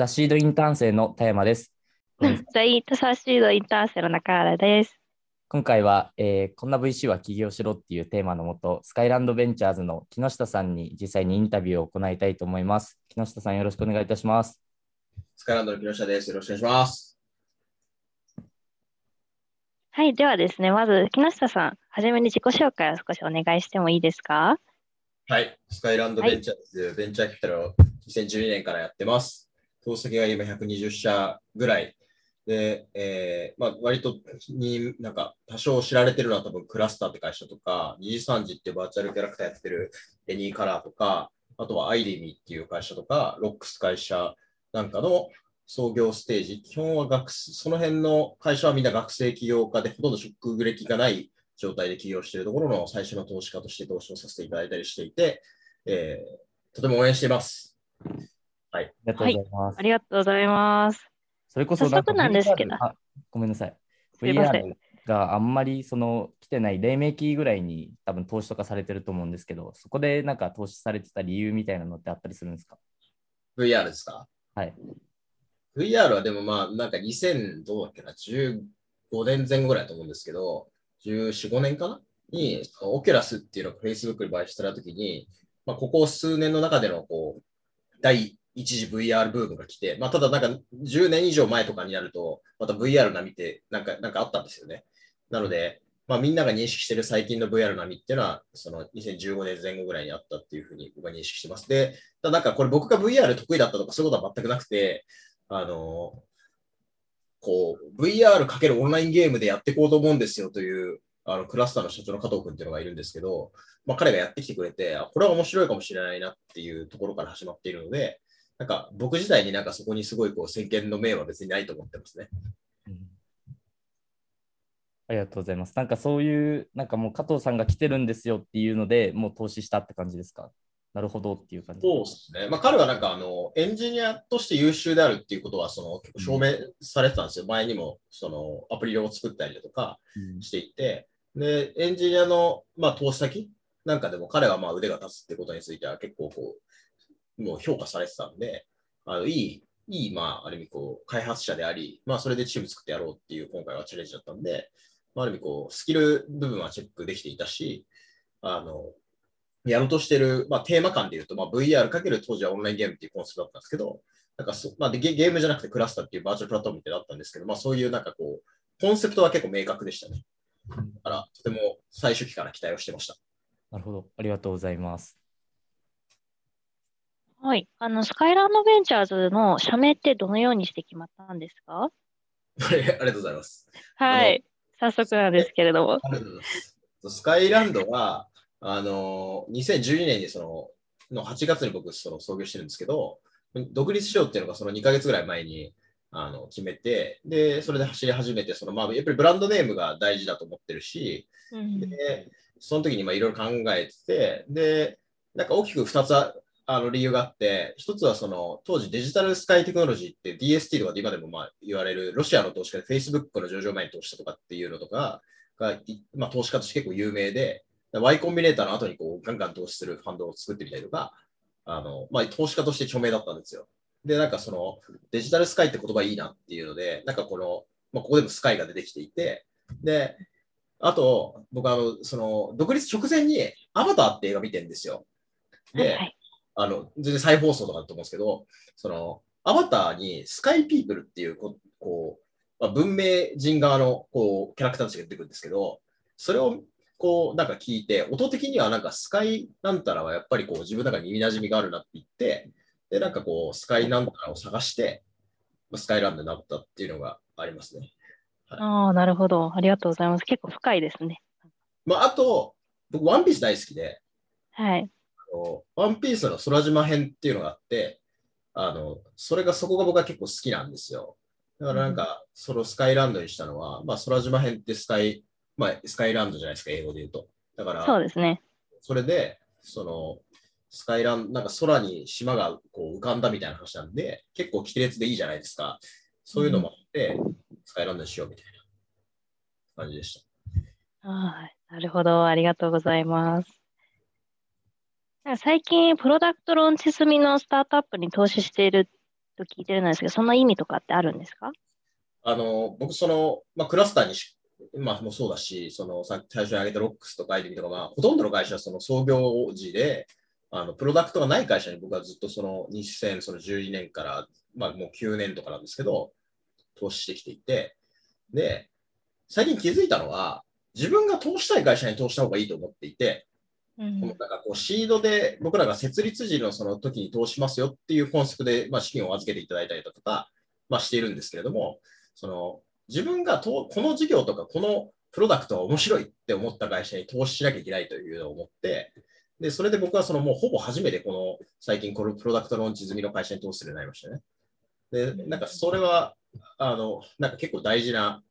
サシードインターン生の田山です。サシードインターン生の中原です。今回は、こんな VC は起業しろっていうテーマのもと、スカイランドベンチャーズの木下さんに実際にインタビューを行いたいと思います。木下さん、よろしくお願いいたします。スカイランドの木下です。よろしくお願いします。はい、ではですね、まず木下さん、はじめに自己紹介を少しお願いしてもいいですか？はい、スカイランドベンチャーズ、はい、ベンチャーキャピタルを2012年からやってます。投資先が今120社ぐらいで、割とになんか多少知られてるのは多分クラスターって会社とか、2時3時ってバーチャルキャラクターやってるエニーカラーとか、あとはアイリミっていう会社とか、ロックス会社なんかの創業ステージ、基本はその辺の会社はみんな学生起業家で、ほとんど職歴がない状態で起業しているところの最初の投資家として投資をさせていただいたりしていて、とても応援しています。はい、ありがとうございます。ありがとうございます。それこそなんか VR、ごめんなさい。VR があんまり来てない黎明期ぐらいに多分投資とかされてると思うんですけど、そこでなんか投資されてた理由みたいなのってあったりするんですか？ VR ですか？はい。VR はでもなんか2015年前後ぐらいだと思うんですけど、14、15年かなに、Oculus っていうのを Facebook に買収したときに、ここ数年の中での第一時 VR ブームが来て、ただなんか10年以上前とかになると、また VR 波ってなんかあったんですよね。なので、みんなが認識している最近の VR 波っていうのは、その2015年前後ぐらいにあったっていうふうに僕は認識してます。で、ただなんかこれ僕が VR 得意だったとかそういうことは全くなくて、VR かけるオンラインゲームでやっていこうと思うんですよという、クラスターの社長の加藤君っていうのがいるんですけど、彼がやってきてくれて、これは面白いかもしれないなっていうところから始まっているので、なんか僕自体になんかそこにすごい先見の明は別にないと思ってますね。ありがとうございます。なんかそういうなんかもう加藤さんが来てるんですよっていうのでもう投資したって感じですか？なるほどっていう感じ。そうですね。彼はなんかエンジニアとして優秀であるっていうことは結構証明されてたんですよ。前にもアプリを作ったりだとかしていて、でエンジニアの投資先なんかでも彼は腕が立つってことについては結構もう評価されてたんで、いい、ある意味開発者であり、それでチーム作ってやろうっていう今回はチャレンジだったんで、ある意味スキル部分はチェックできていたし、やろうとしてる、テーマ感でいうと、VR かける当時はオンラインゲームっていうコンセプトだったんですけど、なんかでゲームじゃなくてクラスターっていうバーチャルプラットフォームってだったんですけど、そういうなんかコンセプトは結構明確でしたね。だから、とても最初期から期待をしてました。なるほど、ありがとうございます。はい、スカイランドベンチャーズの社名ってどのようにして決まったんですか？ありがとうございます。はい、早速なんですけれども。スカイランドは、2012年にの8月に僕創業してるんですけど、独立しようっていうのが2ヶ月ぐらい前に決めて、で、それで走り始めて、やっぱりブランドネームが大事だと思ってるし、うん、でその時にいろいろ考えてて、で、なんか大きく2つ理由があって、一つは当時デジタルスカイテクノロジーって DST とかで今でも言われるロシアの投資家で Facebook の上場前に投資したとかっていうのとかが、投資家として結構有名で、Y コンビネーターの後にガンガン投資するファンドを作ってみたりとか、投資家として著名だったんですよ。で、なんかデジタルスカイって言葉いいなっていうので、なんかここでもスカイが出てきていて、で、あと、僕は独立直前にアバターって映画見てるんですよ。で、はい全然再放送とかだと思うんですけど、アバターにスカイピープルっていう、文明人側のキャラクターたちが出てくるんですけど、それをなんか聞いて、音的にはなんかスカイなんたらはやっぱり自分の中に耳なじみがあるなって言って、で、なんかスカイなんたらを探して、スカイランドになったっていうのがありますね。はい、なるほど。ありがとうございます。結構深いですね。あと、僕、ワンピース大好きで、はい。ワンピースの空島編っていうのがあって、そこが僕は結構好きなんですよ。だからなんか、スカイランドにしたのは、空島編ってスカイランドじゃないですか、英語で言うと。だから、そうですね。それで、スカイランド、なんか空に島が浮かんだみたいな話なんで、結構奇麗でいいじゃないですか。そういうのもあって、スカイランドにしようみたいな感じでした。なるほど。ありがとうございます。最近、プロダクトローンチ済みのスタートアップに投資していると聞いてるんですけど、その意味とかってあるんですか？僕クラスターにもそうだし、最初に挙げたロックスとかアイデミとか、ほとんどの会社は創業時で、プロダクトがない会社に僕はずっと2012年から、もう9年とかなんですけど、投資してきていて、で、最近気づいたのは、自分が投資したい会社に投資した方がいいと思っていて、なんかシードで僕らが設立時のその時に投資しますよっていうコンセプトで、資金を預けていただいたりだとか、しているんですけれども、自分がこの事業とかこのプロダクトが面白いって思った会社に投資しなきゃいけないというのを思って、でそれで僕はもうほぼ初めて最近このプロダクトローンチ済みの会社に投資するようになりましたね。で、なんかそれはなんか結構大事な、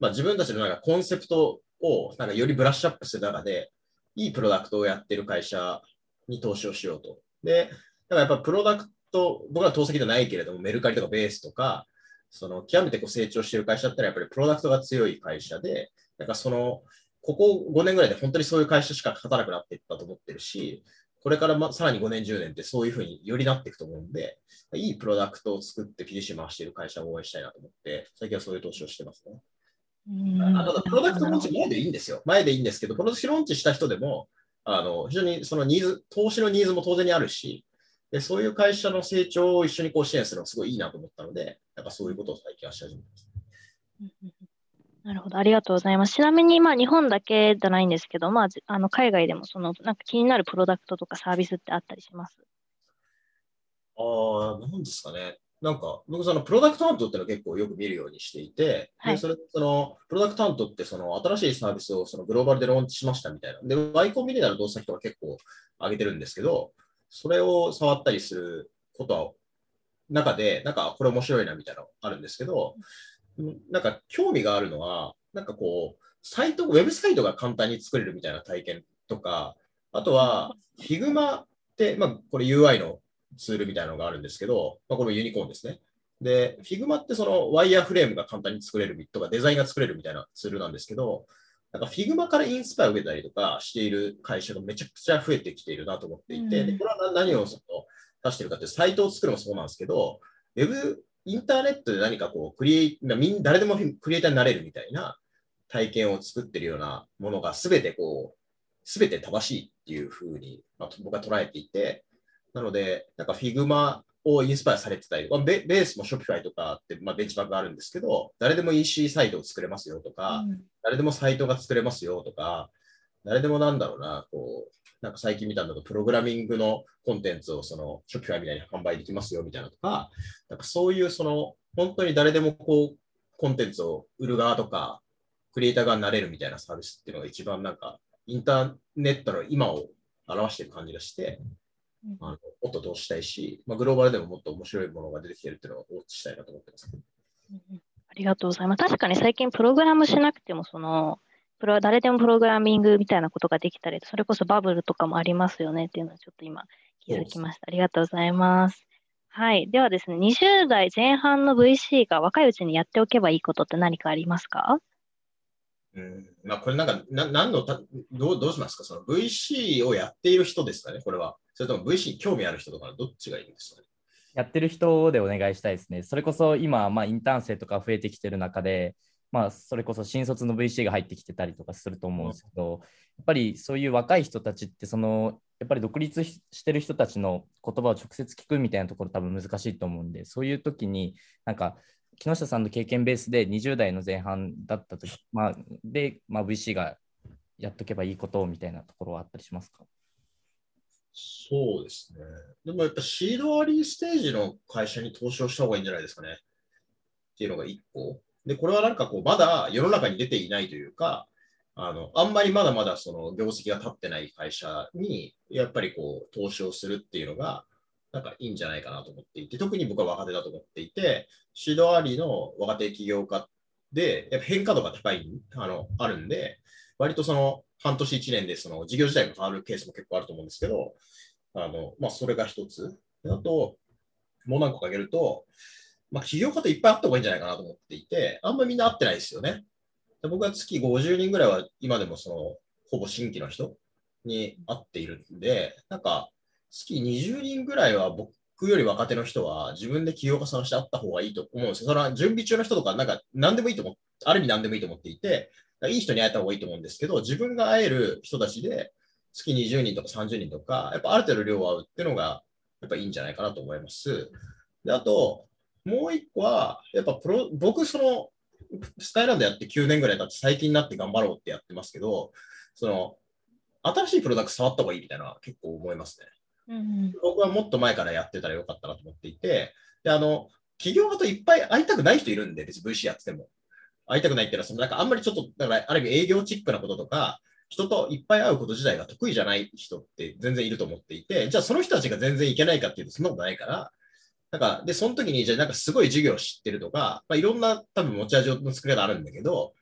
自分たちのなんかコンセプトをなんかよりブラッシュアップする中で、いいプロダクトをやってる会社に投資をしようと。で、だからやっぱプロダクト、僕らは投石じゃないけれども、メルカリとかベースとか、極めて成長している会社だったら、やっぱりプロダクトが強い会社で、なんかここ5年ぐらいで本当にそういう会社しか勝たなくなっていったと思ってるし、これからさらに5年、10年ってそういうふうによりなっていくと思うんで、いいプロダクトを作ってPDC回している会社を応援したいなと思って、最近はそういう投資をしてますね。ただプロダクトローンチ前でいいんですよ。前でいいんですけど、プロダクトローンチした人でも、非常にニーズ、投資のニーズも当然にあるし、でそういう会社の成長を一緒に支援するのがすごいいいなと思ったので、やっぱそういうことを最近はし始めました。なるほど、ありがとうございます。ちなみに、日本だけじゃないんですけど、海外でもなんか気になるプロダクトとかサービスってあったりします？なんですかね。なんか僕プロダクトハントっていうのを結構よく見るようにしていて、はい、でプロダクトハントって新しいサービスをグローバルでローンチしましたみたいな。で、Yコンビニならどうした人が結構上げてるんですけど、それを触ったりすることは、中で、なんかこれ面白いなみたいなのあるんですけど、なんか興味があるのは、なんかウェブサイトが簡単に作れるみたいな体験とか、あとは Figma って、これ UI のツールみたいなのがあるんですけど、これもユニコーンですね。で、Figma ってワイヤーフレームが簡単に作れるとか、デザインが作れるみたいなツールなんですけど、なんか Figma からインスパイを受けたりとかしている会社がめちゃくちゃ増えてきているなと思っていて、でこれは何を出してるかって、サイトを作るもそうなんですけど、インターネットで何か誰でもクリエイターになれるみたいな体験を作ってるようなものが全て正しいっていうふうに、僕は捉えていて、なので、なんか Figma をインスパイアされてたり、ベースも Shopify とかってベンチマークがあるんですけど、誰でも EC サイトを作れますよとか、誰でもサイトが作れますよとか、誰でもなんか最近見たんだと、プログラミングのコンテンツをShopify みたいに販売できますよみたいなとか、なんかそういう本当に誰でもコンテンツを売る側とか、クリエイター側になれるみたいなサービスっていうのが一番なんか、インターネットの今を表している感じがして、もっと投資したいし、グローバルでももっと面白いものが出てきてるっていうのをウォッチしたいなと思ってます。ありがとうございます。確かに最近プログラムしなくても、誰でもプログラミングみたいなことができたり、それこそバブルとかもありますよねっていうのはちょっと今気づきました。ありがとうございます。はい。ではですね、20代前半の VC が若いうちにやっておけばいいことって何かありますか？これなんか、どうしますか？VC をやっている人ですかね、これは。それとも VC に興味ある人とかどっちがいいんですかね？やってる人でお願いしたいですね。それこそ今、インターン生とか増えてきてる中で、それこそ新卒の VC が入ってきてたりとかすると思うんですけど、やっぱりそういう若い人たちってやっぱり独立してる人たちの言葉を直接聞くみたいなところ多分難しいと思うんで、そういう時になんか木下さんの経験ベースで20代の前半だった時、VC がやっとけばいいことみたいなところはあったりしますか？そうですね。でもやっぱシードアリーステージの会社に投資をした方がいいんじゃないですかねっていうのが1個。で、これはなんかまだ世の中に出ていないというか、あんまりまだまだ業績が立ってない会社に、やっぱり投資をするっていうのが、なんかいいんじゃないかなと思っていて、特に僕は若手だと思っていて、シードアリーの若手起業家で、やっぱ変化度が高い、あるんで、割と半年1年で事業自体が変わるケースも結構あると思うんですけど、それが一つ。あと、もう何個か挙げると、起業家といっぱいあった方がいいんじゃないかなと思っていて、あんまりみんな会ってないですよね。で、僕は月50人ぐらいは今でもほぼ新規の人に会っているんで、なんか月20人ぐらいは僕僕より若手の人は自分で起業家さんしてあった方がいいと思うんですよ。それは準備中の人とか、なんか何でもいいと思って、ある意味何でもいいと思っていて、いい人に会えた方がいいと思うんですけど、自分が会える人たちで月20人とか30人とか、やっぱある程度量を合うっていうのがやっぱいいんじゃないかなと思います。で、あと、もう一個は、やっぱ僕スカイランドやって9年ぐらい経って最近になって頑張ろうってやってますけど、新しいプロダクト触った方がいいみたいなのは結構思いますね。僕はもっと前からやってたらよかったなと思っていて、で、起業家といっぱい会いたくない人いるんで、別に VC やってても。会いたくないっていうのは、なんかあんまりちょっと、だからある意味営業チックなこととか、人といっぱい会うこと自体が得意じゃない人って全然いると思っていて、じゃあその人たちが全然いけないかっていうと、そんなことないから、なんか、で、その時に、じゃあなんかすごい授業を知ってるとか、まあ、いろんな多分持ち味の作り方あるんだけど、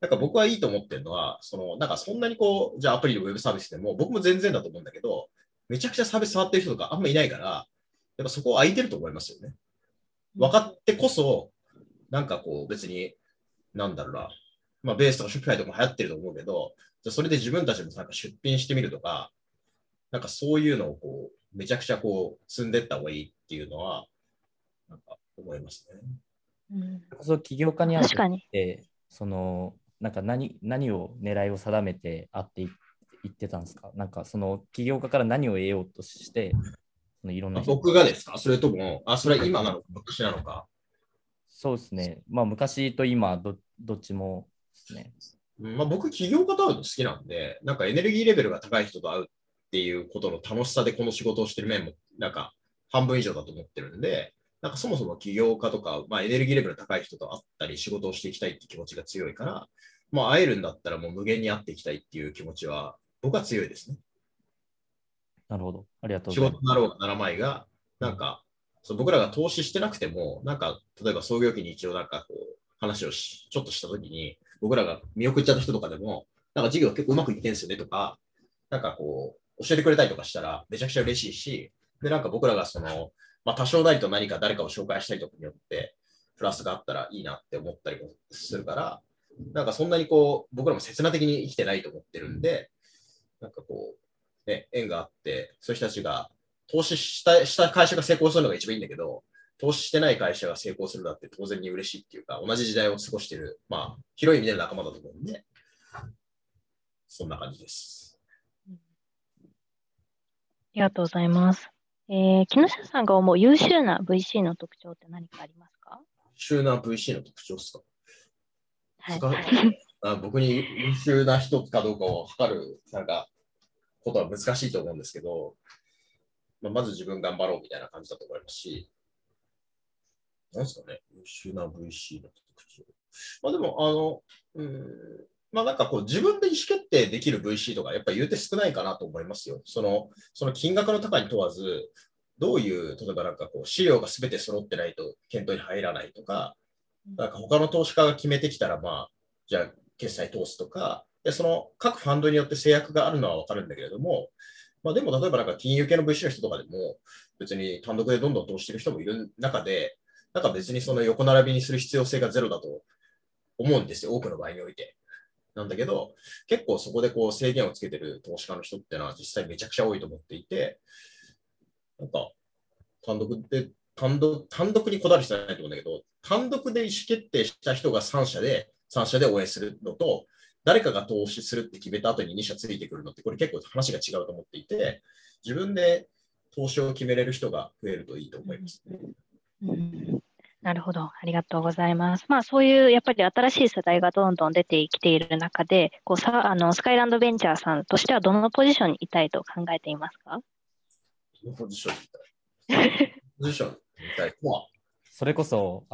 なんか僕はいいと思ってるのは、なんかそんなにじゃあアプリでウェブサービスでも、僕も全然だと思うんだけど、めちゃくちゃサービス触ってる人とかあんまいないから、やっぱそこは空いてると思いますよね。分かってこそ、なんか別に、なんだろうな、まあベースとかショッピファイとかも流行ってると思うけど、じゃあそれで自分たちもなんか出品してみるとか、なんかそういうのをめちゃくちゃ積んでった方がいいっていうのは、なんか思いますね。うん、起業家に会うとって、なんか何を狙いを定めて会っていってたんですか？なんか起業家から何を得ようとして、いろんな僕がですか？それとも、それは今なのか、昔なのか。そうですね。まあ、昔と今どっちもですね。まあ、僕、起業家と会うの好きなんで、なんかエネルギーレベルが高い人と会うっていうことの楽しさでこの仕事をしてる面も、なんか半分以上だと思ってるんで、なんかそもそも起業家とか、まあ、エネルギーレベル高い人と会ったり、仕事をしていきたいって気持ちが強いから、まあ、会えるんだったらもう無限に会っていきたいっていう気持ちは、僕は強いですね。なるほど。ありがとうございます。仕事になろうがならないが、なんか、僕らが投資してなくても、なんか、例えば創業期に一応なんか話をちょっとしたときに、僕らが見送っちゃった人とかでも、なんか事業結構うまくいってんすよねとか、なんか教えてくれたりとかしたらめちゃくちゃ嬉しいし、で、なんか僕らがまあ多少なりと何か誰かを紹介したりとかによって、プラスがあったらいいなって思ったりもするから、なんかそんなに僕らも刹那的に生きてないと思ってるんで、なんかね、縁があって、そういう人たちが投資した会社が成功するのが一番いいんだけど、投資してない会社が成功するだって当然に嬉しいっていうか、同じ時代を過ごしている、まあ、広い意味での仲間だと思うんで、そんな感じです。ありがとうございます。木下さんが思う優秀な VC の特徴って何かありますか？優秀な VC の特徴ですか？はい、僕に優秀な人かどうかを測るなんかことは難しいと思うんですけど、まず自分頑張ろうみたいな感じだと思いますし、なんですかね、優秀な VC の特徴。まあでも、まあなんか自分で意思決定できる VC とか、やっぱり言うて少ないかなと思いますよ。その金額の高いに問わず、どういう、例えばなんか資料が全て揃ってないと検討に入らないとか、なんか他の投資家が決めてきたら、まあ、じゃあ決済通すとか、で各ファンドによって制約があるのは分かるんだけれども、まあ、でも例えばなんか金融系の VC の人とかでも、別に単独でどんどん投資してる人もいる中で、なんか別に横並びにする必要性がゼロだと思うんですよ、多くの場合において。なんだけど、結構そこで制限をつけてる投資家の人ってのは実際めちゃくちゃ多いと思っていて、なんか単独にこだわる必要はないと思うんだけど、単独で意思決定した人が3社で応援するのと、誰かが投資するって決めた後に2社ついてくるのって、これ結構話が違うと思っていて、自分で投資を決めれる人が増えるといいと思いますね。うん、なるほど、ありがとうございます。まあ、そういうやっぱり新しい世代がどんどん出てきている中で、スカイランドベンチャーさんとしてはどのポジションにいたいと考えていますか？どのポジションにいたい？ポジションにいたい。それこそ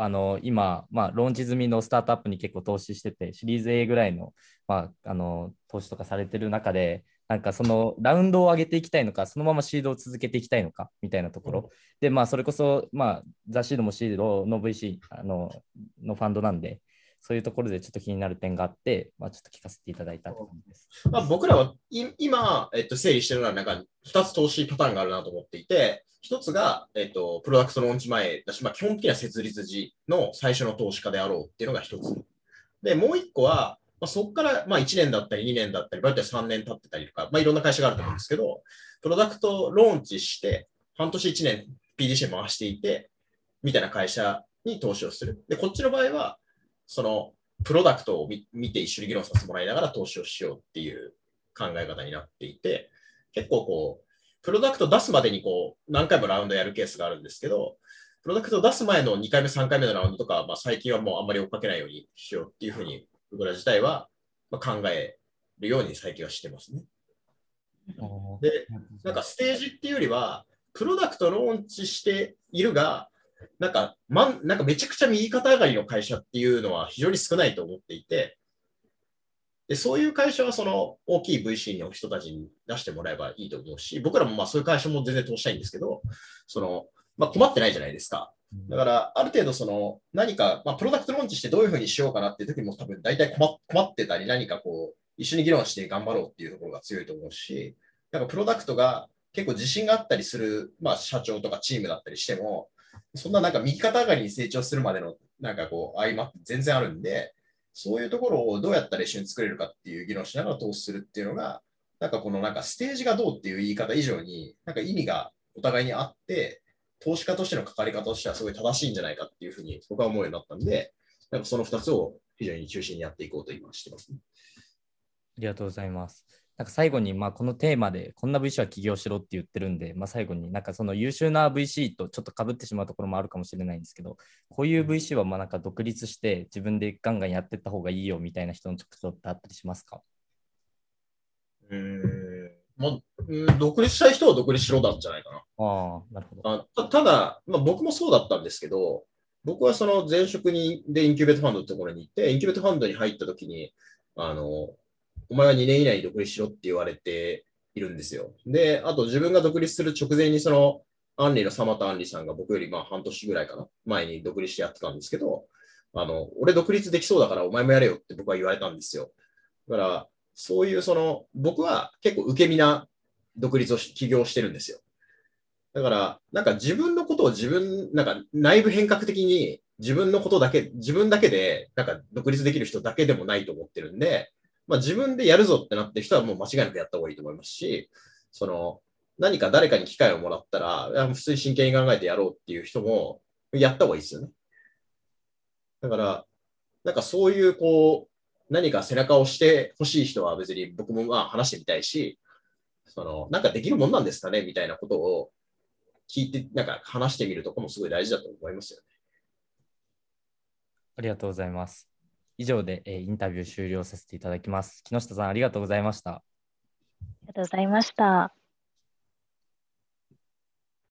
今、まあ、ローンチ済みのスタートアップに結構投資してて、シリーズ A ぐらいの、まあ、投資とかされてる中で、なんかラウンドを上げていきたいのか、そのままシードを続けていきたいのかみたいなところ、うん、で、まあ、それこそ、まあ、ザ・シードもシードの VC のファンドなんで、そういうところでちょっと気になる点があって、まあ、ちょっと聞かせていただいたと思います。まあ、僕らは今、整理してるのはなんか2つ投資パターンがあるなと思っていて、1つが、プロダクトローンチ前だし、まあ、基本的な設立時の最初の投資家であろうっていうのが1つ。で、もう1個は、まあ、そこからまあ1年だったり2年だったり、場合によっては3年経ってたりとか、まあ、いろんな会社があると思うんですけど、プロダクトローンチして半年1年 PDC 回していて、みたいな会社に投資をする。で、こっちの場合は、そのプロダクトを見て一緒に議論させてもらいながら投資をしようっていう考え方になっていて、結構こう、プロダクト出すまでにこう、何回もラウンドやるケースがあるんですけど、プロダクトを出す前の2回目、3回目のラウンドとか、まあ、最近はもうあんまり追っかけないようにしようっていうふうに、僕ら自体は考えるように最近はしてますね。で、なんかステージっていうよりは、プロダクトローンチしているが、なんかめちゃくちゃ右肩上がりの会社っていうのは非常に少ないと思っていて、でそういう会社はその大きい VC の人たちに出してもらえばいいと思うし、僕らもまあそういう会社も全然通したいんですけど、そのまあ、困ってないじゃないですか。だからある程度その何か、まあ、プロダクトローンチしてどういうふうにしようかなっていう時も多分大体困ってたり何かこう一緒に議論して頑張ろうっていうところが強いと思うし、なんかプロダクトが結構自信があったりする、まあ、社長とかチームだったりしても、そんななんか右肩上がりに成長するまでのなんかこう合間って全然あるんで、そういうところをどうやったら一緒に作れるかっていう議論しながら投資するっていうのが、なんかこのなんかステージがどうっていう言い方以上に、なんか意味がお互いにあって、投資家としての関わり方としてはすごい正しいんじゃないかっていうふうに僕は思うようになったんで、なんかその2つを非常に中心にやっていこうと今してますね。ありがとうございます。なんか最後にまあこのテーマでこんな VC は起業しろって言ってるんで、まあ、最後になんかその優秀な VC とちょっとかぶってしまうところもあるかもしれないんですけど、こういう VC はまあなんか独立して自分でガンガンやっていった方がいいよみたいな人の特徴ってあったりしますか？まあ、独立したい人は独立しろだんじゃないかな。ああ、なるほど。ただ、まあ、僕もそうだったんですけど、僕はその前職にでインキュベートファンドのところに行って、インキュベートファンドに入った時に、お前は2年以内に独立しろって言われているんですよ。で、あと自分が独立する直前にそのアンリの様田アンリさんが僕よりまあ半年ぐらいかな前に独立してやってたんですけど、俺独立できそうだからお前もやれよって僕は言われたんですよ。だからそういうその僕は結構受け身な独立を起業してるんですよ。だからなんか自分のことをなんか内部変革的に自分だけでなんか独立できる人だけでもないと思ってるんで。まあ、自分でやるぞってなってる人はもう間違いなくやった方がいいと思いますし、その何か誰かに機会をもらったら普通に真剣に考えてやろうっていう人もやった方がいいですよね。だからなんかそういうこう何か背中をしてほしい人は別に僕もまあ話してみたいし、そのなんかできるもんなんですかねみたいなことを聞いてなんか話してみるとかもすごい大事だと思いますよね。ありがとうございます。以上でインタビュー終了させていただきます。木下さん、ありがとうございました。ありがとうございました。